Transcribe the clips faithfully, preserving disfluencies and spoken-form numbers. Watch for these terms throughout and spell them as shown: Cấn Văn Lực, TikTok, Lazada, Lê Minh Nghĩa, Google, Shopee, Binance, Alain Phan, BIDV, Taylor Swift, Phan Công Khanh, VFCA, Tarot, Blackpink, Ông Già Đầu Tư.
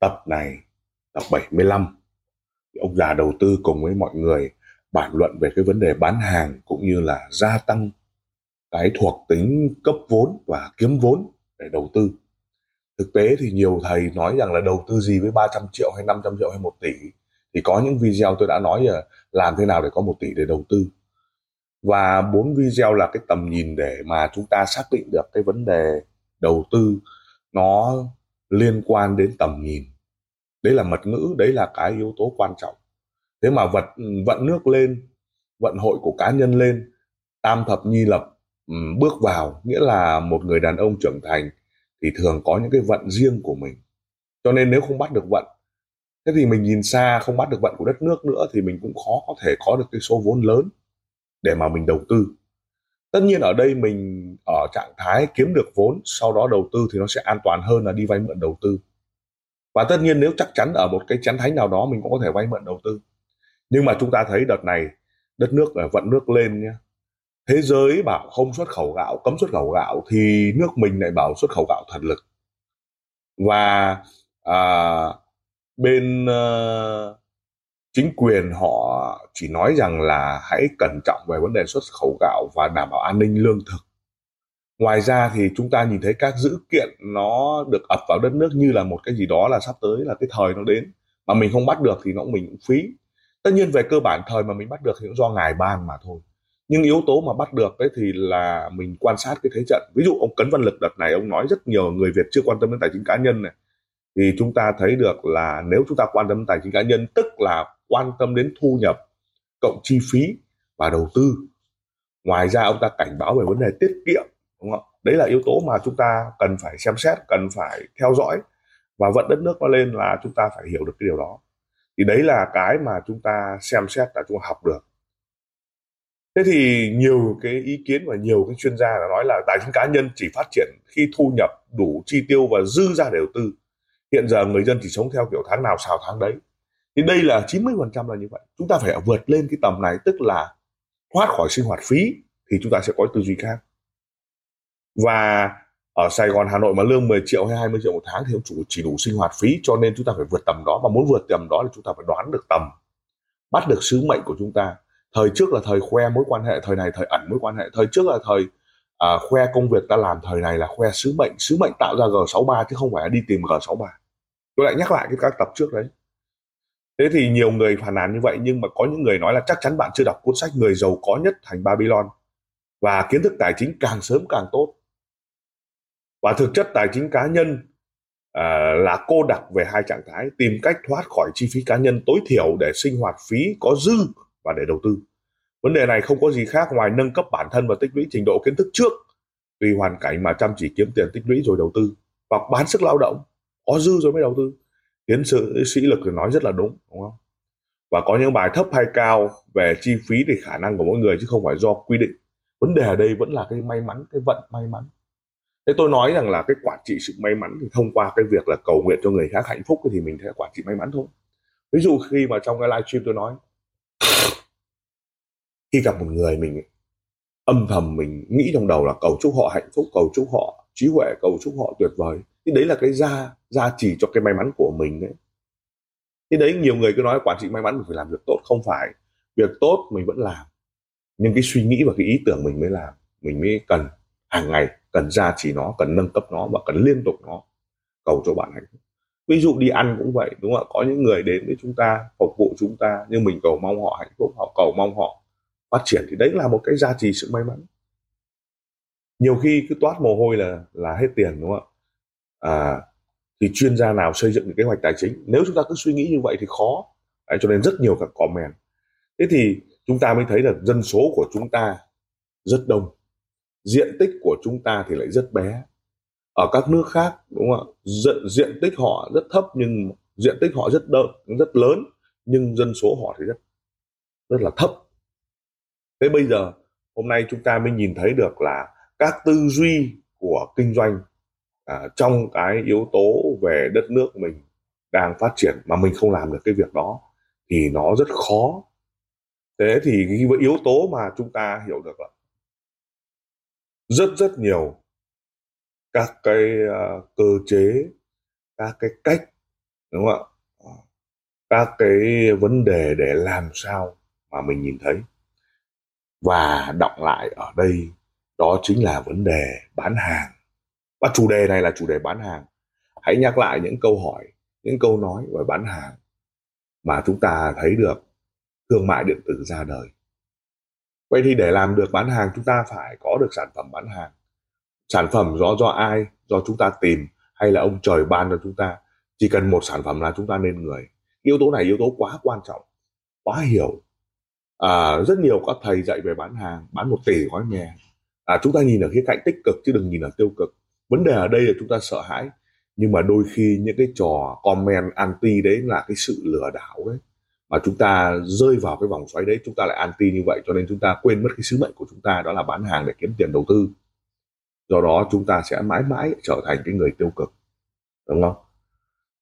tập này, tập bảy mươi lăm, ông già đầu tư cùng với mọi người bàn luận về cái vấn đề bán hàng cũng như là gia tăng cái thuộc tính cấp vốn và kiếm vốn để đầu tư. Thực tế thì nhiều thầy nói rằng là đầu tư gì với ba trăm triệu hay năm trăm triệu hay một tỷ. Thì có những video tôi đã nói là làm thế nào để có một tỷ để đầu tư. Và bốn video là cái tầm nhìn để mà chúng ta xác định được cái vấn đề đầu tư nó liên quan đến tầm nhìn. Đấy là mật ngữ, đấy là cái yếu tố quan trọng. Thế mà vận, vận nước lên, vận hội của cá nhân lên, tam thập nhi lập bước vào, nghĩa là một người đàn ông trưởng thành thì thường có những cái vận riêng của mình. Cho nên nếu không bắt được vận, thế thì mình nhìn xa, không bắt được vận của đất nước nữa thì mình cũng khó có thể có được cái số vốn lớn để mà mình đầu tư. Tất nhiên ở đây mình ở trạng thái kiếm được vốn, sau đó đầu tư thì nó sẽ an toàn hơn là đi vay mượn đầu tư. Và tất nhiên nếu chắc chắn ở một cái chén thánh nào đó mình cũng có thể vay mượn đầu tư. Nhưng mà chúng ta thấy đợt này, đất nước vận nước lên nhé. Thế giới bảo không xuất khẩu gạo, cấm xuất khẩu gạo thì nước mình lại bảo xuất khẩu gạo thật lực. Và à, bên uh, chính quyền họ chỉ nói rằng là hãy cẩn trọng về vấn đề xuất khẩu gạo và đảm bảo an ninh lương thực. Ngoài ra thì chúng ta nhìn thấy các dữ kiện nó được ập vào đất nước như là một cái gì đó là sắp tới là cái thời nó đến. Mà mình không bắt được thì nó mình cũng phí. Tất nhiên về cơ bản thời mà mình bắt được thì cũng do ngài ban mà thôi. Nhưng yếu tố mà bắt được ấy thì là mình quan sát cái thế trận. Ví dụ ông Cấn Văn Lực đợt này, ông nói rất nhiều người Việt chưa quan tâm đến tài chính cá nhân này. Thì chúng ta thấy được là nếu chúng ta quan tâm đến tài chính cá nhân, tức là quan tâm đến thu nhập, cộng chi phí và đầu tư. Ngoài ra ông ta cảnh báo về vấn đề tiết kiệm, đúng không? Đấy là yếu tố mà chúng ta cần phải xem xét, cần phải theo dõi. Và vận đất nước nó lên là chúng ta phải hiểu được cái điều đó. Thì đấy là cái mà chúng ta xem xét là chúng ta học được. Thế thì nhiều cái ý kiến và nhiều cái chuyên gia đã nói là tài chính cá nhân chỉ phát triển khi thu nhập đủ chi tiêu và dư ra đầu tư. Hiện giờ người dân chỉ sống theo kiểu tháng nào xào tháng đấy. Thì đây là chín mươi phần trăm là như vậy. Chúng ta phải vượt lên cái tầm này, tức là thoát khỏi sinh hoạt phí thì chúng ta sẽ có tư duy khác. Và ở Sài Gòn, Hà Nội mà lương mười triệu hay hai mươi triệu một tháng thì cũng chỉ đủ sinh hoạt phí, cho nên chúng ta phải vượt tầm đó. Và muốn vượt tầm đó thì chúng ta phải đoán được tầm, bắt được sứ mệnh của chúng ta. Thời trước là thời khoe mối quan hệ, thời này thời ẩn mối quan hệ. Thời trước là thời à, khoe công việc ta làm, thời này là khoe sứ mệnh. Sứ mệnh tạo ra G sáu mươi ba chứ không phải là đi tìm G sáu mươi ba. Tôi lại nhắc lại cái các tập trước đấy. Thế thì nhiều người phản nàn như vậy, nhưng mà có những người nói là chắc chắn bạn chưa đọc cuốn sách Người Giàu Có Nhất Thành Babylon. Và kiến thức tài chính càng sớm càng tốt. Và thực chất tài chính cá nhân à, là cô đặc về hai trạng thái. Tìm cách thoát khỏi chi phí cá nhân tối thiểu để sinh hoạt phí có dư và để đầu tư. Vấn đề này không có gì khác ngoài nâng cấp bản thân và tích lũy trình độ kiến thức trước, tùy hoàn cảnh mà chăm chỉ kiếm tiền tích lũy rồi đầu tư, hoặc bán sức lao động, có dư rồi mới đầu tư. Tiến sĩ Lực thì nói rất là đúng, đúng không? Và có những bài thấp hay cao về chi phí thì khả năng của mỗi người chứ không phải do quy định. Vấn đề ở đây vẫn là cái may mắn, cái vận may mắn. Thế tôi nói rằng là cái quản trị sự may mắn thì thông qua cái việc là cầu nguyện cho người khác hạnh phúc thì mình sẽ quản trị may mắn thôi. Ví dụ khi mà trong cái live stream tôi nói, khi gặp một người mình âm thầm mình nghĩ trong đầu là cầu chúc họ hạnh phúc, cầu chúc họ trí huệ, cầu chúc họ tuyệt vời. Thì đấy là cái gia, gia trì cho cái may mắn của mình đấy. Thì đấy nhiều người cứ nói quản trị may mắn mình phải làm việc tốt. Không phải, việc tốt mình vẫn làm. Nhưng cái suy nghĩ và cái ý tưởng mình mới làm, mình mới cần hàng ngày, cần gia trì nó, cần nâng cấp nó và cần liên tục nó. Cầu cho bạn hạnh phúc. Ví dụ đi ăn cũng vậy, đúng không ạ? Có những người đến với chúng ta, phục vụ chúng ta, nhưng mình cầu mong họ hạnh phúc, họ cầu mong họ phát triển, thì đấy là một cái giá trị sự may mắn. Nhiều khi cứ toát mồ hôi là là hết tiền, đúng không ạ? À, thì chuyên gia nào xây dựng được kế hoạch tài chính? Nếu chúng ta cứ suy nghĩ như vậy thì khó. Đấy, cho nên rất nhiều các comment. Thế thì chúng ta mới thấy là dân số của chúng ta rất đông, diện tích của chúng ta thì lại rất bé. Ở các nước khác, đúng không ạ? Diện tích họ rất thấp nhưng diện tích họ rất đỡ, rất lớn, nhưng dân số họ thì rất rất là thấp. Thế bây giờ hôm nay chúng ta mới nhìn thấy được là các tư duy của kinh doanh à, trong cái yếu tố về đất nước mình đang phát triển mà mình không làm được cái việc đó thì nó rất khó. Thế thì cái yếu tố mà chúng ta hiểu được là rất rất nhiều các cái uh, cơ chế, các cái cách, đúng không ạ? Các cái vấn đề để làm sao mà mình nhìn thấy. Và đọng lại ở đây, đó chính là vấn đề bán hàng. Và chủ đề này là chủ đề bán hàng. Hãy nhắc lại những câu hỏi, những câu nói về bán hàng mà chúng ta thấy được thương mại điện tử ra đời. Vậy thì để làm được bán hàng, chúng ta phải có được sản phẩm bán hàng. Sản phẩm do, do ai, do chúng ta tìm hay là ông trời ban cho chúng ta. Chỉ cần một sản phẩm là chúng ta nên người. Yếu tố này yếu tố quá quan trọng, quá hiểu. À, rất nhiều các thầy dạy về bán hàng, bán một tỷ gói mè. À, chúng ta nhìn ở khía cạnh tích cực chứ đừng nhìn ở tiêu cực. Vấn đề ở đây là chúng ta sợ hãi. Nhưng mà đôi khi những cái trò comment anti đấy là cái sự lừa đảo đấy. Mà chúng ta rơi vào cái vòng xoáy đấy, chúng ta lại anti như vậy. Cho nên chúng ta quên mất cái sứ mệnh của chúng ta, đó là bán hàng để kiếm tiền đầu tư. Do đó chúng ta sẽ mãi mãi trở thành cái người tiêu cực. Đúng không?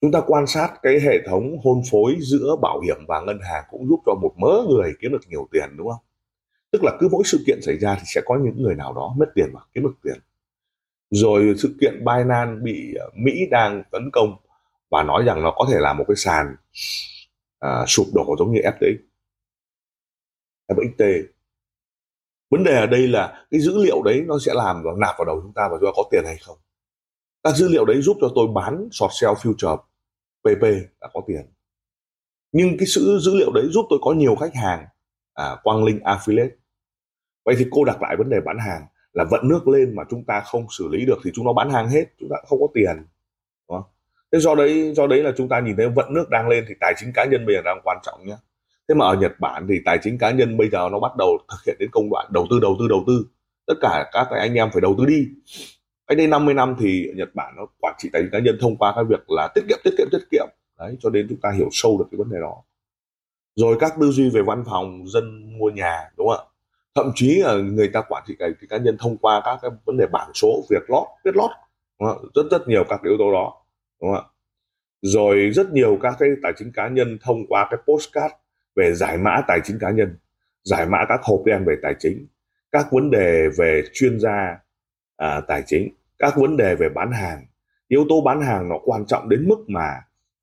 Chúng ta quan sát cái hệ thống hôn phối giữa bảo hiểm và ngân hàng cũng giúp cho một mớ người kiếm được nhiều tiền, đúng không? Tức là cứ mỗi sự kiện xảy ra thì sẽ có những người nào đó mất tiền và kiếm được tiền. Rồi sự kiện Binance bị Mỹ đang tấn công và nói rằng nó có thể là một cái sàn à, sụp đổ giống như ép tê ích. ép ích tê. Vấn đề ở đây là cái dữ liệu đấy nó sẽ làm nó nạp vào đầu chúng ta và chúng ta có tiền hay không. Các dữ liệu đấy giúp cho tôi bán short sell future pê pê đã có tiền. Nhưng cái sự dữ liệu đấy giúp tôi có nhiều khách hàng à, quang linh affiliate. Vậy thì cô đặt lại vấn đề bán hàng là vận nước lên mà chúng ta không xử lý được thì chúng nó bán hàng hết, chúng ta không có tiền. Đúng không? Thế do đấy, do đấy là chúng ta nhìn thấy vận nước đang lên thì tài chính cá nhân bây giờ đang quan trọng nhé. Thế mà ở Nhật Bản thì tài chính cá nhân bây giờ nó bắt đầu thực hiện đến công đoạn đầu tư, đầu tư, đầu tư. Tất cả các anh em phải đầu tư đi. Cách đây năm mươi năm thì Nhật Bản nó quản trị tài chính cá nhân thông qua cái việc là tiết kiệm, tiết kiệm, tiết kiệm. Đấy, cho đến chúng ta hiểu sâu được cái vấn đề đó. Rồi các tư duy về văn phòng, dân mua nhà, đúng không ạ? Thậm chí là người ta quản trị tài chính cá nhân thông qua các cái vấn đề bảng số, việc lót, viết lót. Rất rất nhiều các yếu tố đó, đúng không ạ? Rồi rất nhiều các cái tài chính cá nhân thông qua cái postcard về giải mã tài chính cá nhân, giải mã các hộp đen về tài chính, các vấn đề về chuyên gia à, tài chính, các vấn đề về bán hàng. Yếu tố bán hàng nó quan trọng đến mức mà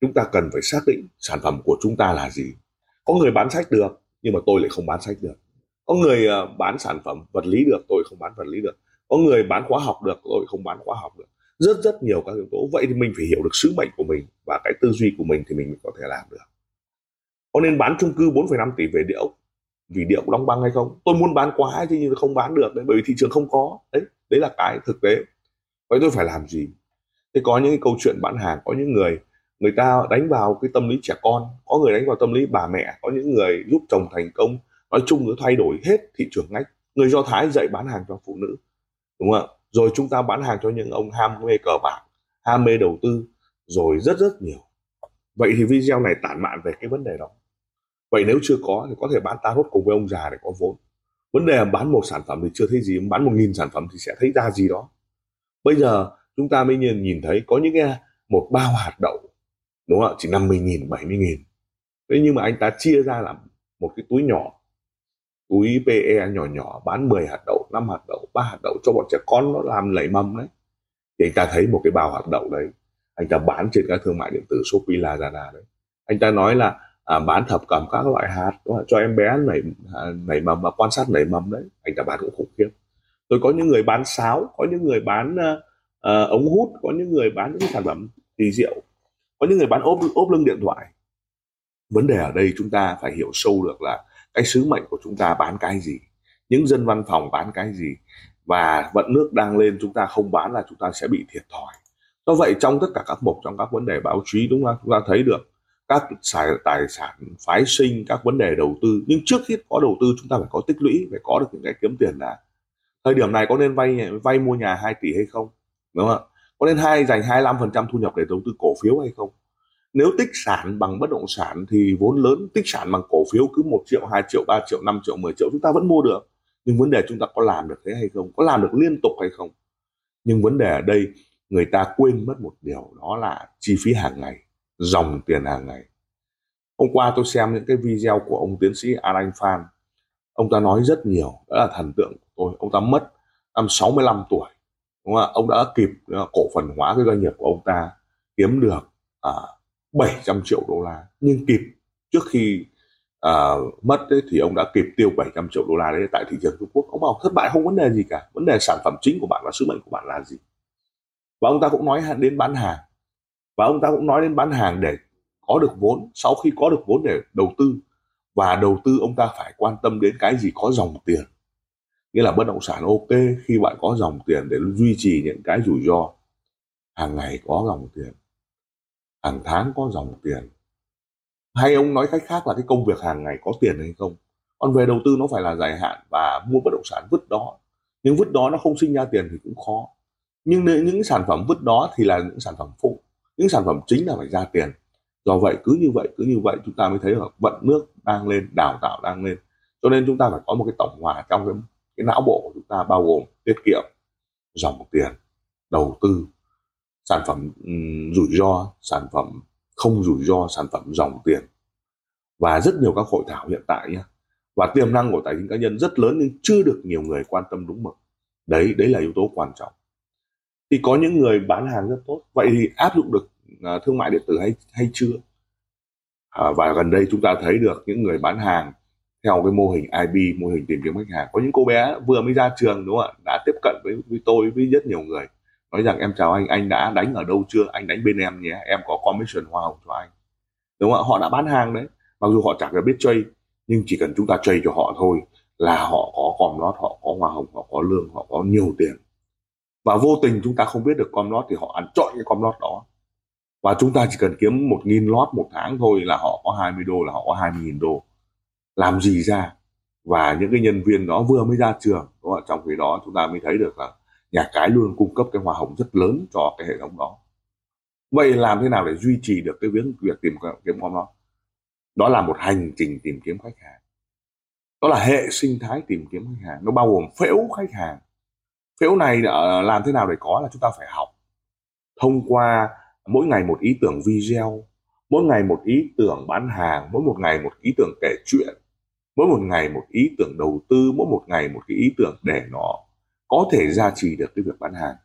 chúng ta cần phải xác định sản phẩm của chúng ta là gì. Có người bán sách được, nhưng mà tôi lại không bán sách được. Có người bán sản phẩm vật lý được, tôi không bán vật lý được. Có người bán khóa học được, tôi không bán khóa học được. Rất rất nhiều các yếu tố. Vậy thì mình phải hiểu được sứ mệnh của mình và cái tư duy của mình thì mình có thể làm được. Có nên bán chung cư bốn phẩy năm tỷ về địa ốc vì địa ốc đóng băng hay không? Tôi muốn bán quá chứ nhưng không bán được đấy, bởi vì thị trường không có. Đấy, đấy là cái thực tế. Vậy tôi phải làm gì? Thế có những câu chuyện bán hàng, có những người người ta đánh vào cái tâm lý trẻ con, có người đánh vào tâm lý bà mẹ, có những người giúp chồng thành công, nói chung nó thay đổi hết thị trường ngách. Người Do Thái dạy bán hàng cho phụ nữ, đúng không ạ? Rồi chúng ta bán hàng cho những ông ham mê cờ bạc, ham mê đầu tư, rồi rất rất nhiều. Vậy thì video này tản mạn về cái vấn đề đó. Vậy nếu chưa có thì có thể bán tarot cùng với ông già để có vốn. Vấn đề là bán một sản phẩm thì chưa thấy gì, bán một nghìn sản phẩm thì sẽ thấy ra gì đó. Bây giờ chúng ta mới nhìn, nhìn thấy có những cái một bao hạt đậu, đúng không ạ? Chỉ năm mươi nghìn, bảy mươi nghìn. Thế nhưng mà anh ta chia ra làm một cái túi nhỏ, túi pê e nhỏ nhỏ, bán mười hạt đậu, năm hạt đậu, ba hạt đậu cho bọn trẻ con nó làm lẩy mầm đấy. Thì anh ta thấy một cái bao hạt đậu đấy, anh ta bán trên các thương mại điện tử Shopee, Lazada đấy. Anh ta nói là À, bán thập cẩm các loại hạt cho em bé nảy, nảy mầm và quan sát nảy mầm đấy. Anh ta bán cũng khủng khiếp. Tôi có những người bán sáo, có những người bán uh, ống hút, có những người bán những sản phẩm kỳ diệu, có những người bán ốp, ốp lưng điện thoại. Vấn đề ở đây chúng ta phải hiểu sâu được là cái sứ mệnh của chúng ta bán cái gì, những dân văn phòng bán cái gì. Và vận nước đang lên, chúng ta không bán là chúng ta sẽ bị thiệt thòi. Do vậy trong tất cả các mục, trong các vấn đề báo chí, đúng không, chúng ta thấy được các tài sản phái sinh, các vấn đề đầu tư. Nhưng trước khi có đầu tư chúng ta phải có tích lũy, phải có được những cái kiếm tiền đã. Thời điểm này có nên vay vay mua nhà hai tỷ hay không? Đúng không ạ? Có nên hai dành hai mươi lăm phần trăm thu nhập để đầu tư cổ phiếu hay không? Nếu tích sản bằng bất động sản thì vốn lớn, tích sản bằng cổ phiếu cứ một triệu, hai triệu, ba triệu, năm triệu, mười triệu chúng ta vẫn mua được. Nhưng vấn đề chúng ta có làm được thế hay không, có làm được liên tục hay không. Nhưng vấn đề ở đây người ta quên mất một điều, đó là chi phí hàng ngày, dòng tiền hàng ngày. Hôm qua tôi xem những cái video của ông tiến sĩ Alain Phan. Ông ta nói rất nhiều, đó là thần tượng của tôi. Ông ta mất năm sáu mươi lăm tuổi, đúng không? Ông đã kịp cổ phần hóa cái doanh nghiệp của ông ta, kiếm được à, bảy trăm triệu đô la. Nhưng kịp trước khi à, mất ấy, thì ông đã kịp tiêu bảy trăm triệu đô la đấy tại thị trường Trung Quốc. Ông bảo thất bại không vấn đề gì cả, vấn đề sản phẩm chính của bạn và sứ mệnh của bạn là gì. Và ông ta cũng nói đến bán hàng. Và ông ta cũng nói đến bán hàng để có được vốn. Sau khi có được vốn để đầu tư, và đầu tư ông ta phải quan tâm đến cái gì có dòng tiền. Nghĩa là bất động sản ok khi bạn có dòng tiền để duy trì những cái rủi ro. Hàng ngày có dòng tiền, hàng tháng có dòng tiền. Hay ông nói cách khác là cái công việc hàng ngày có tiền hay không. Còn về đầu tư nó phải là dài hạn, và mua bất động sản vứt đó. Nhưng vứt đó nó không sinh ra tiền thì cũng khó. Nhưng những sản phẩm vứt đó thì là những sản phẩm phụ. Những sản phẩm chính là phải ra tiền. Do vậy cứ như vậy, cứ như vậy chúng ta mới thấy là vận nước đang lên, đào tạo đang lên. Cho nên chúng ta phải có một cái tổng hòa trong cái, cái não bộ của chúng ta, bao gồm tiết kiệm, dòng tiền, đầu tư, sản phẩm um, rủi ro, sản phẩm không rủi ro, sản phẩm dòng tiền. Và rất nhiều các hội thảo hiện tại nhé. Và tiềm năng của tài chính cá nhân rất lớn nhưng chưa được nhiều người quan tâm đúng mực. Đấy, đấy là yếu tố quan trọng. Thì có những người bán hàng rất tốt. Vậy thì áp dụng được thương mại điện tử hay, hay chưa? À, và gần đây chúng ta thấy được những người bán hàng theo cái mô hình i bê, mô hình tìm kiếm khách hàng. Có những cô bé vừa mới ra trường, đúng không ạ, đã tiếp cận với, với tôi, với rất nhiều người. Nói rằng em chào anh, anh đã đánh ở đâu chưa? Anh đánh bên em nhé, em có commission hoa hồng cho anh. Đúng không ạ? Họ đã bán hàng đấy. Mặc dù họ chẳng biết trade, nhưng chỉ cần chúng ta trade cho họ thôi là họ có comlot, họ có hoa hồng, họ có lương, họ có nhiều tiền. Và vô tình chúng ta không biết được comlot thì họ ăn trọn cái comlot đó. Và chúng ta chỉ cần kiếm một nghìn lót một tháng thôi là họ có hai mươi đô, là họ có hai mươi nghìn đô. Làm gì ra? Và những cái nhân viên đó vừa mới ra trường, đúng không? Trong khi đó chúng ta mới thấy được là nhà cái luôn cung cấp cái hoa hồng rất lớn cho cái hệ thống đó. Vậy làm thế nào để duy trì được cái việc, việc tìm kiếm con đó? Đó là một hành trình tìm kiếm khách hàng. Đó là hệ sinh thái tìm kiếm khách hàng. Nó bao gồm phễu khách hàng. Phễu này làm thế nào để có là chúng ta phải học. Thông qua mỗi ngày một ý tưởng video, mỗi ngày một ý tưởng bán hàng, mỗi một ngày một ý tưởng kể chuyện, mỗi một ngày một ý tưởng đầu tư, mỗi một ngày một cái ý tưởng để nó có thể gia trì được cái việc bán hàng.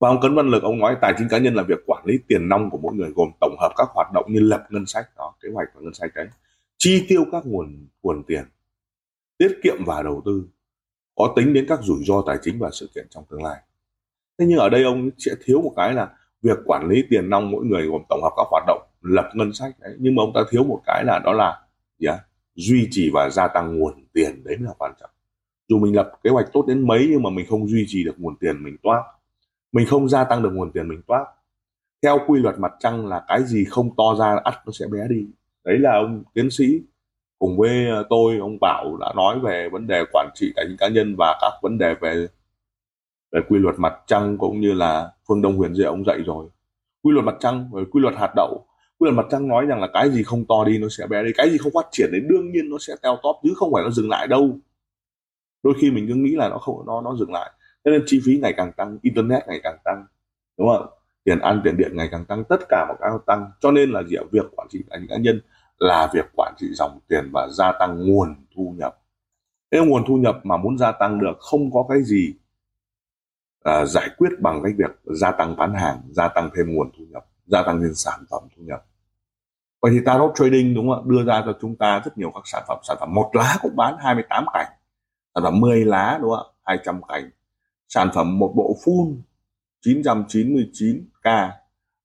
Và ông Cấn Văn Lực, ông nói tài chính cá nhân là việc quản lý tiền nong của mỗi người, gồm tổng hợp các hoạt động như lập ngân sách, đó, kế hoạch và ngân sách đấy, chi tiêu các nguồn, nguồn tiền, tiết kiệm và đầu tư, có tính đến các rủi ro tài chính và sự kiện trong tương lai. Thế nhưng ở đây ông sẽ thiếu một cái là việc quản lý tiền nong mỗi người gồm tổng hợp các hoạt động, lập ngân sách đấy. Nhưng mà ông ta thiếu một cái là đó là yeah, duy trì và gia tăng nguồn tiền. Đấy là quan trọng. Dù mình lập kế hoạch tốt đến mấy nhưng mà mình không duy trì được nguồn tiền mình toát, mình không gia tăng được nguồn tiền mình toát. Theo quy luật mặt trăng là cái gì không to ra ắt nó sẽ bé đi. Đấy là ông tiến sĩ cùng với tôi, ông Bảo đã nói về vấn đề quản trị tài chính cá nhân và các vấn đề về về quy luật mặt trăng, cũng như là Phương Đông Huyền Diệu ông dạy rồi. Quy luật mặt trăng, rồi quy luật hạt đậu. Quy luật mặt trăng nói rằng là cái gì không to đi nó sẽ bé đi, cái gì không phát triển đến đương nhiên nó sẽ teo tóp, chứ không phải nó dừng lại đâu. Đôi khi mình cứ nghĩ là nó không nó nó dừng lại. Cho nên chi phí ngày càng tăng, internet ngày càng tăng, đúng không? Tiền ăn, tiền điện ngày càng tăng, tất cả mọi cái tăng. Cho nên là gì? Việc quản trị tài chính cá nhân là việc quản trị dòng tiền và gia tăng nguồn thu nhập. Nếu nguồn thu nhập mà muốn gia tăng được, không có cái gì À, giải quyết bằng cái việc gia tăng bán hàng, gia tăng thêm nguồn thu nhập, gia tăng thêm sản phẩm thu nhập. Vậy thì Tarot Trading, đúng không ạ, đưa ra cho chúng ta rất nhiều các sản phẩm. Sản phẩm một lá cũng bán hai mươi tám cành, sản phẩm mười lá, đúng không ạ, hai trăm cành, sản phẩm một bộ full chín trăm chín mươi chín k.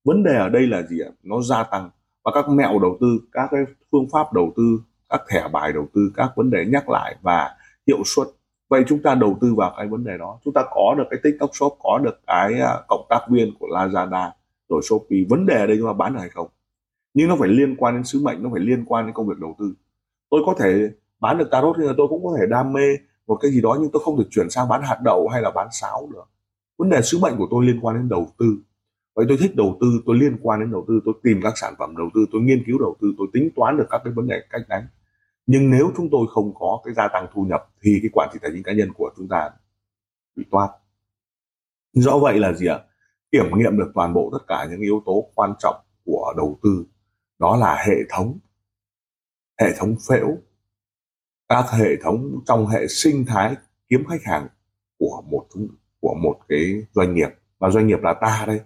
Vấn đề ở đây là gì ạ? Nó gia tăng. Và các mẹo đầu tư, các cái phương pháp đầu tư, các thẻ bài đầu tư, các vấn đề nhắc lại và hiệu suất. Vậy chúng ta đầu tư vào cái vấn đề đó. Chúng ta có được cái TikTok Shop, có được cái cộng tác viên của Lazada, rồi Shopee. Vấn đề ở đây chúng ta bán được hay không? Nhưng nó phải liên quan đến sứ mệnh, nó phải liên quan đến công việc đầu tư. Tôi có thể bán được Tarot, nhưng là tôi cũng có thể đam mê một cái gì đó, nhưng tôi không thể chuyển sang bán hạt đậu hay là bán sáo được. Vấn đề sứ mệnh của tôi liên quan đến đầu tư. Vậy tôi thích đầu tư, tôi liên quan đến đầu tư, tôi tìm các sản phẩm đầu tư, tôi nghiên cứu đầu tư, tôi tính toán được các cái vấn đề cách đánh. Nhưng nếu chúng tôi không có cái gia tăng thu nhập thì cái quản trị tài chính cá nhân của chúng ta bị toát. Do vậy là gì ạ? Kiểm nghiệm được toàn bộ tất cả những yếu tố quan trọng của đầu tư, đó là hệ thống, hệ thống phễu, các hệ thống trong hệ sinh thái kiếm khách hàng của một của một cái doanh nghiệp, và doanh nghiệp là ta đây,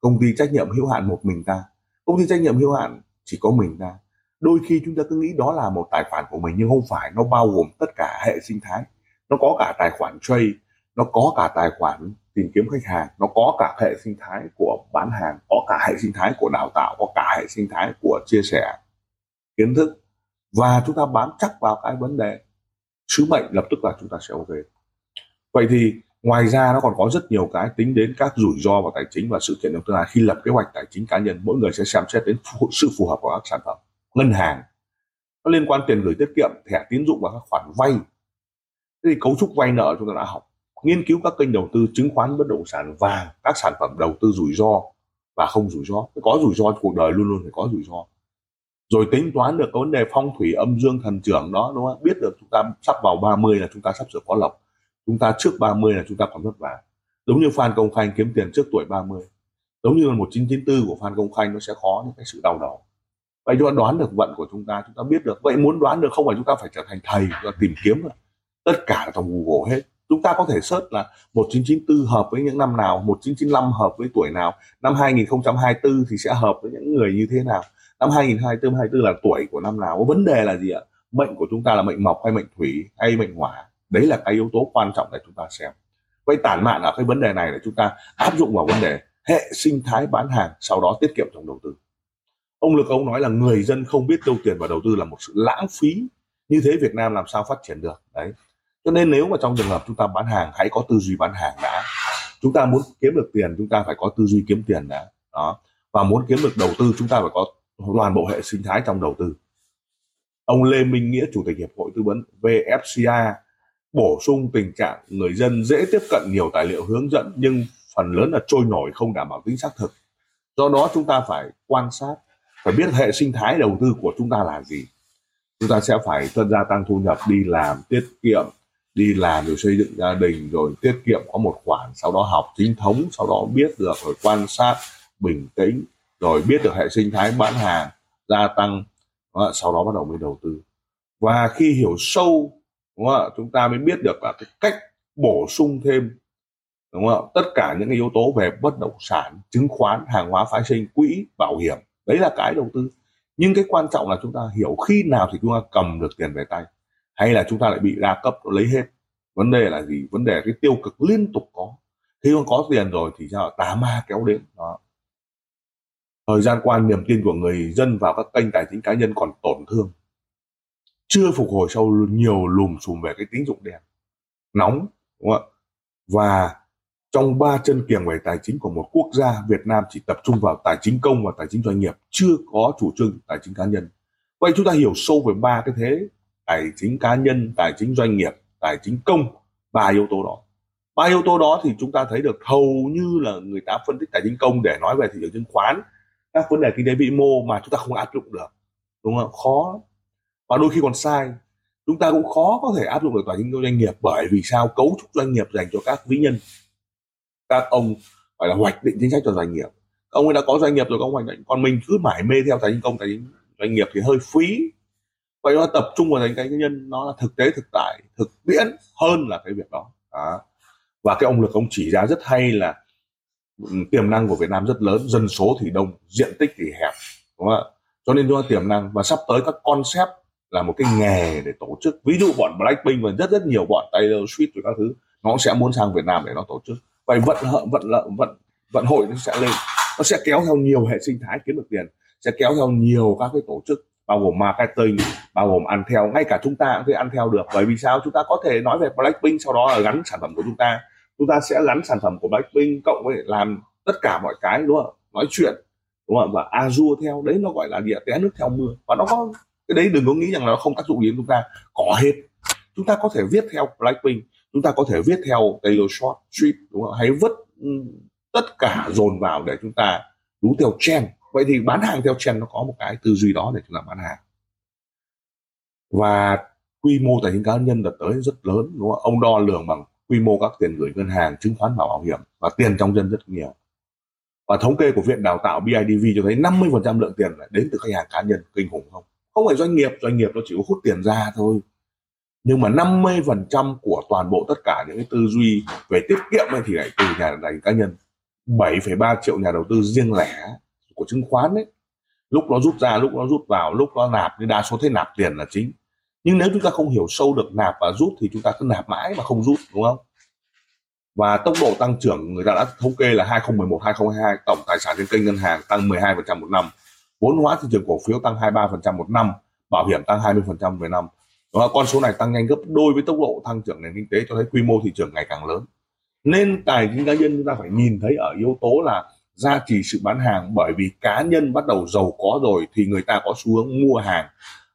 công ty trách nhiệm hữu hạn một mình ta, công ty trách nhiệm hữu hạn chỉ có mình ta. Đôi khi chúng ta cứ nghĩ đó là một tài khoản của mình nhưng không phải, nó bao gồm tất cả hệ sinh thái, nó có cả tài khoản trade, nó có cả tài khoản tìm kiếm khách hàng, nó có cả hệ sinh thái của bán hàng, có cả hệ sinh thái của đào tạo, có cả hệ sinh thái của chia sẻ kiến thức. Và chúng ta bám chắc vào cái vấn đề sứ mệnh, lập tức là chúng ta sẽ ok. Vậy thì ngoài ra nó còn có rất nhiều cái tính đến các rủi ro và tài chính và sự kiện trong tương lai. Khi lập kế hoạch tài chính cá nhân, mỗi người sẽ xem xét đến sự phù hợp của các sản phẩm. Ngân hàng nó liên quan tiền gửi tiết kiệm, thẻ tín dụng và các khoản vay. Thế thì cấu trúc vay nợ chúng ta đã học. Nghiên cứu các kênh đầu tư chứng khoán, bất động sản và các sản phẩm đầu tư rủi ro và không rủi ro. Có rủi ro, cuộc đời luôn luôn phải có rủi ro. Rồi tính toán được cái vấn đề phong thủy, âm dương, thần trưởng đó, đúng không? Biết được chúng ta sắp vào ba mươi là chúng ta sắp sửa có lộc, chúng ta trước ba mươi là chúng ta còn vất vả. Giống như Phan Công Khanh kiếm tiền trước tuổi ba mươi, giống như là một chín chín tư của Phan Công Khanh, nó sẽ có những cái sự đau đầu. Vậy chúng ta đoán được vận của chúng ta, chúng ta biết được. Vậy muốn đoán được không phải chúng ta phải trở thành thầy, chúng ta tìm kiếm rồi. Tất cả trong Google hết. Chúng ta có thể search là một chín chín tư hợp với những năm nào, một chín chín lăm hợp với tuổi nào, năm hai không hai tư thì sẽ hợp với những người như thế nào, năm hai không hai tư là tuổi của năm nào. Vấn đề là gì ạ? Mệnh của chúng ta là mệnh mộc hay mệnh thủy hay mệnh hỏa? Đấy là cái yếu tố quan trọng để chúng ta xem. Vậy tản mạn ở cái vấn đề này để chúng ta áp dụng vào vấn đề hệ sinh thái bán hàng, sau đó tiết kiệm trong đầu tư. Ông Lực ông nói là người dân không biết tiêu tiền vào đầu tư là một sự lãng phí. Như thế Việt Nam làm sao phát triển được? Đấy. Cho nên nếu mà trong trường hợp chúng ta bán hàng, hãy có tư duy bán hàng đã. Chúng ta muốn kiếm được tiền, chúng ta phải có tư duy kiếm tiền đã. Đó. Và muốn kiếm được đầu tư, chúng ta phải có toàn bộ hệ sinh thái trong đầu tư. Ông Lê Minh Nghĩa, Chủ tịch Hiệp hội Tư vấn vê ép xê a, bổ sung tình trạng người dân dễ tiếp cận nhiều tài liệu hướng dẫn nhưng phần lớn là trôi nổi, không đảm bảo tính xác thực. Do đó chúng ta phải quan sát, phải biết hệ sinh thái đầu tư của chúng ta là gì. Chúng ta sẽ phải dần gia tăng thu nhập, đi làm, tiết kiệm, đi làm rồi xây dựng gia đình, rồi tiết kiệm có một khoản, sau đó học chính thống, sau đó biết được, rồi quan sát, bình tĩnh, rồi biết được hệ sinh thái bán hàng, gia tăng, sau đó bắt đầu mới đầu tư. Và khi hiểu sâu, đúng không ạ, chúng ta mới biết được là cái cách bổ sung thêm, đúng không ạ, tất cả những cái yếu tố về bất động sản, chứng khoán, hàng hóa phái sinh, quỹ, bảo hiểm. Đấy là cái đầu tư. Nhưng cái quan trọng là chúng ta hiểu khi nào thì chúng ta cầm được tiền về tay, hay là chúng ta lại bị đa cấp lấy hết. Vấn đề là gì? Vấn đề là cái tiêu cực liên tục có. Khi không có tiền rồi thì sao? Tà ma kéo đến. Đó. Thời gian qua niềm tin của người dân vào các kênh tài chính cá nhân còn tổn thương, chưa phục hồi sau nhiều lùm xùm về cái tín dụng đen nóng, đúng không ạ? Và trong ba chân kiềng về tài chính của một quốc gia, Việt Nam chỉ tập trung vào tài chính công và tài chính doanh nghiệp, chưa có chủ trương tài chính cá nhân. Vậy chúng ta hiểu sâu về ba cái thế: tài chính cá nhân, tài chính doanh nghiệp, tài chính công. Ba yếu tố đó, ba yếu tố đó thì chúng ta thấy được hầu như là người ta phân tích tài chính công để nói về thị trường chứng khoán, các vấn đề kinh tế vĩ mô mà chúng ta không áp dụng được, đúng không? Khó, và đôi khi còn sai. Chúng ta cũng khó có thể áp dụng được tài chính doanh nghiệp, bởi vì sao? Cấu trúc doanh nghiệp dành cho các vĩ nhân, các ông gọi là hoạch định chính sách cho doanh nghiệp. Ông ấy đã có doanh nghiệp rồi, các ông hoạch định. Còn mình cứ mải mê theo tài chính công, tài chính doanh nghiệp thì hơi phí. Vậy nó tập trung vào tài chính cá nhân, nó là thực tế, thực tại, thực tiễn hơn là cái việc đó. Đó. Và cái ông Lực ông chỉ ra rất hay là tiềm năng của Việt Nam rất lớn, dân số thì đông, diện tích thì hẹp, đúng không ạ? Cho nên nó tiềm năng, và sắp tới các concept là một cái nghề để tổ chức. Ví dụ bọn Blackpink và rất rất nhiều bọn Taylor Swift và các thứ, nó sẽ muốn sang Việt Nam để nó tổ chức. Vậy vận hợ, vận lợi, vận vận hội nó sẽ lên, nó sẽ kéo theo nhiều hệ sinh thái kiếm được tiền, sẽ kéo theo nhiều các cái tổ chức bao gồm marketing, bao gồm ăn theo. Ngay cả chúng ta cũng có thể ăn theo được, bởi vì sao? Chúng ta có thể nói về Blackpink, sau đó là gắn sản phẩm của chúng ta, chúng ta sẽ gắn sản phẩm của Blackpink cộng với làm tất cả mọi cái, đúng không? Nói chuyện, đúng không? Và Azure theo đấy, nó gọi là địa té nước theo mưa. Và nó có cái đấy, đừng có nghĩ rằng là nó không tác dụng gì đến chúng ta, có hết. Chúng ta có thể viết theo Blackpink, chúng ta có thể viết theo Taylor Swift, đúng không? Hãy vứt tất cả dồn vào để chúng ta rú theo trend. Vậy thì bán hàng theo trend nó có một cái tư duy đó để chúng ta bán hàng. Và quy mô tài chính cá nhân đợt tới rất lớn, đúng không? Ông đo lường bằng quy mô các tiền gửi ngân hàng, chứng khoán, bảo hiểm và tiền trong dân rất nhiều. Và thống kê của Viện Đào tạo bê i đê vê cho thấy năm mươi phần trăm lượng tiền lại đến từ khách hàng cá nhân, kinh khủng không? Không phải doanh nghiệp, doanh nghiệp nó chỉ có hút tiền ra thôi. Nhưng mà năm mươi phần trăm của toàn bộ tất cả những cái tư duy về tiết kiệm thì lại từ nhà tài chính cá nhân. bảy phẩy ba triệu nhà đầu tư riêng lẻ của chứng khoán ấy, lúc nó rút ra, lúc nó rút vào, lúc nó nạp, nhưng đa số thấy nạp tiền là chính. Nhưng nếu chúng ta không hiểu sâu được nạp và rút thì chúng ta cứ nạp mãi mà không rút, đúng không? Và tốc độ tăng trưởng người ta đã thống kê là hai nghìn không trăm mười một đến hai nghìn không trăm hai mươi hai, tổng tài sản trên kênh ngân hàng tăng mười hai phần trăm một năm, vốn hóa thị trường cổ phiếu tăng hai mươi ba phần trăm một năm, bảo hiểm tăng hai mươi phần trăm về năm. Và con số này tăng nhanh gấp đôi với tốc độ tăng trưởng nền kinh tế, cho thấy quy mô thị trường ngày càng lớn. Nên tài chính cá nhân chúng ta phải nhìn thấy ở yếu tố là gia trì sự bán hàng, bởi vì cá nhân bắt đầu giàu có rồi thì người ta có xu hướng mua hàng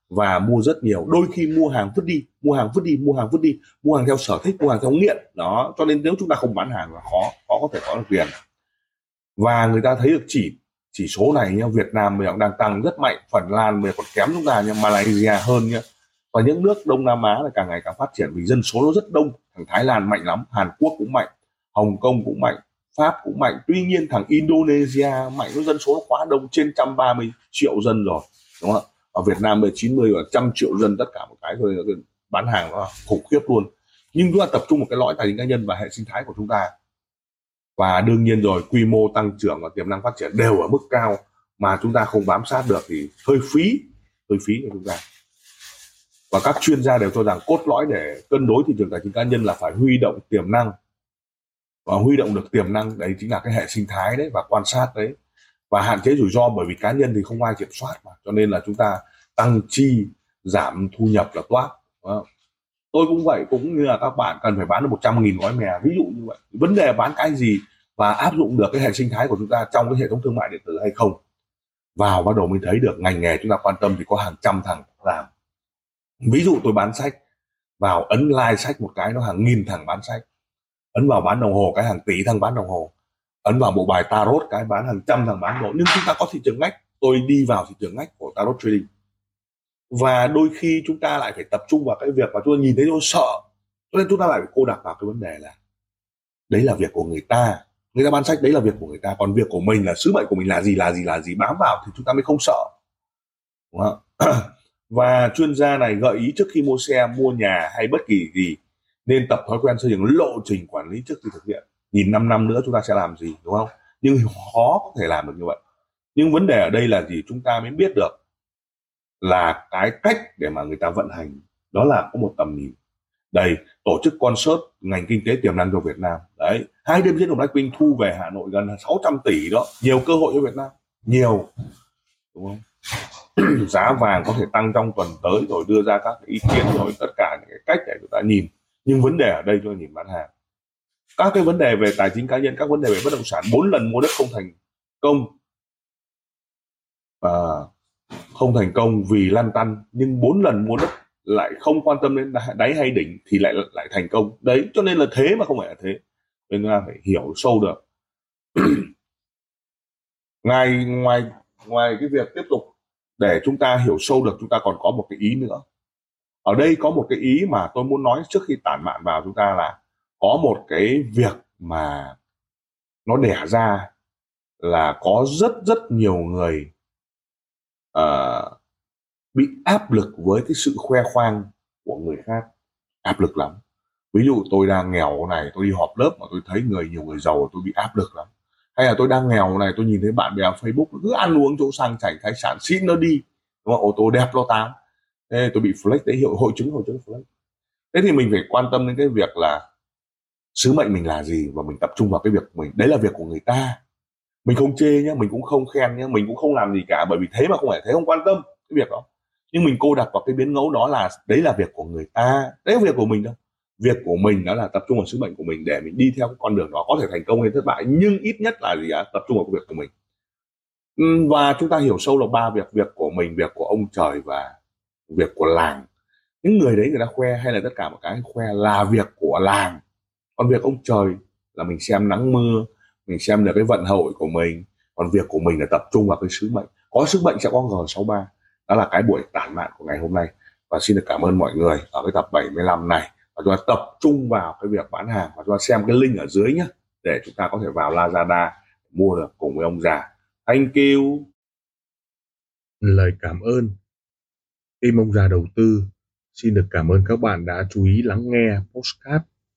và mua rất nhiều, đôi khi mua hàng vứt đi, mua hàng vứt đi, mua hàng vứt đi, mua hàng theo sở thích, mua hàng theo nghiện đó. Cho nên nếu chúng ta không bán hàng là khó, khó có thể có được tiền. Và người ta thấy được chỉ chỉ số này nhá, Việt Nam bây giờ đang tăng rất mạnh, Phần Lan bây giờ còn kém chúng ta, nhưng Malaysia hơn nhá. Và những nước Đông Nam Á là càng ngày càng phát triển vì dân số nó rất đông. Thằng Thái Lan mạnh lắm, Hàn Quốc cũng mạnh, Hồng Kông cũng mạnh, Pháp cũng mạnh. Tuy nhiên thằng Indonesia mạnh, nó dân số nó quá đông, trên một trăm ba mươi triệu dân rồi, đúng không ạ? Ở Việt Nam về chín mươi và một trăm triệu dân, tất cả một cái thôi, bán hàng nó khủng khiếp luôn. Nhưng chúng ta tập trung một cái lõi tài chính cá nhân và hệ sinh thái của chúng ta. Và đương nhiên rồi, quy mô tăng trưởng và tiềm năng phát triển đều ở mức cao mà chúng ta không bám sát được thì hơi phí, hơi phí cho chúng ta. Và các chuyên gia đều cho rằng cốt lõi để cân đối thị trường tài chính cá nhân là phải huy động tiềm năng. Và huy động được tiềm năng, đấy chính là cái hệ sinh thái đấy và quan sát đấy. Và hạn chế rủi ro, bởi vì cá nhân thì không ai kiểm soát mà. Cho nên là chúng ta tăng chi, giảm thu nhập là toát. Tôi cũng vậy, cũng như là các bạn cần phải bán được một trăm nghìn gói mè, ví dụ như vậy. Vấn đề bán cái gì và áp dụng được cái hệ sinh thái của chúng ta trong cái hệ thống thương mại điện tử hay không. Vào bắt đầu mới thấy được ngành nghề chúng ta quan tâm thì có hàng trăm thằng làm. Ví dụ tôi bán sách, vào ấn like sách một cái nó hàng nghìn thằng bán sách. Ấn vào bán đồng hồ cái hàng tỷ thằng bán đồng hồ. Ấn vào bộ bài Tarot cái bán hàng trăm thằng bán đồ. Nhưng chúng ta có thị trường ngách. Tôi đi vào thị trường ngách của Tarot Trading. Và đôi khi chúng ta lại phải tập trung vào cái việc mà chúng ta nhìn thấy nó sợ, cho nên chúng ta lại phải cô đặc vào cái vấn đề là đấy là việc của người ta, người ta bán sách đấy là việc của người ta, còn việc của mình là sứ mệnh của mình là gì, là gì, là gì, bám vào thì chúng ta mới không sợ, đúng không? Và chuyên gia này gợi ý trước khi mua xe, mua nhà hay bất kỳ gì nên tập thói quen xây dựng lộ trình quản lý trước khi thực hiện. Nhìn năm năm nữa chúng ta sẽ làm gì, đúng không? Nhưng khó có thể làm được như vậy. Nhưng vấn đề ở đây là gì? Chúng ta mới biết được là cái cách để mà người ta vận hành, đó là có một tầm nhìn. Đây, tổ chức concert ngành kinh tế tiềm năng của Việt Nam. Đấy, hai đêm diễn của Blackpink thu về Hà Nội gần sáu trăm tỷ đó. Nhiều cơ hội cho Việt Nam. Nhiều, đúng không? Giá vàng có thể tăng trong tuần tới, rồi đưa ra các ý kiến, rồi tất cả những cái cách để chúng ta nhìn. Nhưng vấn đề ở đây chúng ta nhìn bán hàng. Các cái vấn đề về tài chính cá nhân, các vấn đề về bất động sản, bốn lần mua đất không thành công. À, không thành công vì lăn tăn, nhưng bốn lần mua đất lại không quan tâm đến đáy hay đỉnh thì lại lại thành công. Đấy, cho nên là thế mà không phải là thế. Nên ta phải hiểu sâu được. Ngoài, ngoài, ngoài cái việc tiếp tục để chúng ta hiểu sâu được, chúng ta còn có một cái ý nữa. Ở đây có một cái ý mà tôi muốn nói trước khi tản mạn vào chúng ta là có một cái việc mà nó đẻ ra là có rất rất nhiều người uh, bị áp lực với cái sự khoe khoang của người khác. Áp lực lắm. Ví dụ tôi đang nghèo này, tôi đi họp lớp mà tôi thấy người nhiều người giàu, tôi bị áp lực lắm. Hay là tôi đang nghèo này, tôi nhìn thấy bạn bè Facebook cứ ăn uống chỗ sang chảnh thái sản, xịn nó đi, đúng không? Ô tô đẹp nó táng. Thế tôi bị flex đấy, hiệu hội chứng hội chứng flex. Thế thì mình phải quan tâm đến cái việc là sứ mệnh mình là gì và mình tập trung vào cái việc của mình. Đấy là việc của người ta. Mình không chê nhá, mình cũng không khen nhá, mình cũng không làm gì cả, bởi vì thế mà không phải thế, không quan tâm cái việc đó. Nhưng mình cô đặt vào cái biến ngẫu đó là đấy là việc của người ta, đấy là việc của mình đâu. Việc của mình đó là tập trung vào sứ mệnh của mình để mình đi theo cái con đường đó, có thể thành công hay thất bại nhưng ít nhất là gì ạ? Tập trung vào cái việc của mình. Và chúng ta hiểu sâu là ba việc: việc của mình, việc của ông trời và việc của làng. Những người đấy người ta khoe hay là tất cả một cái khoe là việc của làng. Còn việc ông trời là mình xem nắng mưa, mình xem được cái vận hội của mình. Còn việc của mình là tập trung vào cái sứ mệnh. Có sứ mệnh sẽ có G sáu mươi ba. Đó là cái buổi tản mạn của ngày hôm nay. Và xin được cảm ơn mọi người ở cái tập bảy mươi lăm này. Và chúng ta tập trung vào cái việc bán hàng. Và chúng ta xem cái link ở dưới nhé, để chúng ta có thể vào Lazada mua được cùng với ông già. Thank you. Lời cảm ơn. Team Ông Già Đầu Tư xin được cảm ơn các bạn đã chú ý lắng nghe podcast.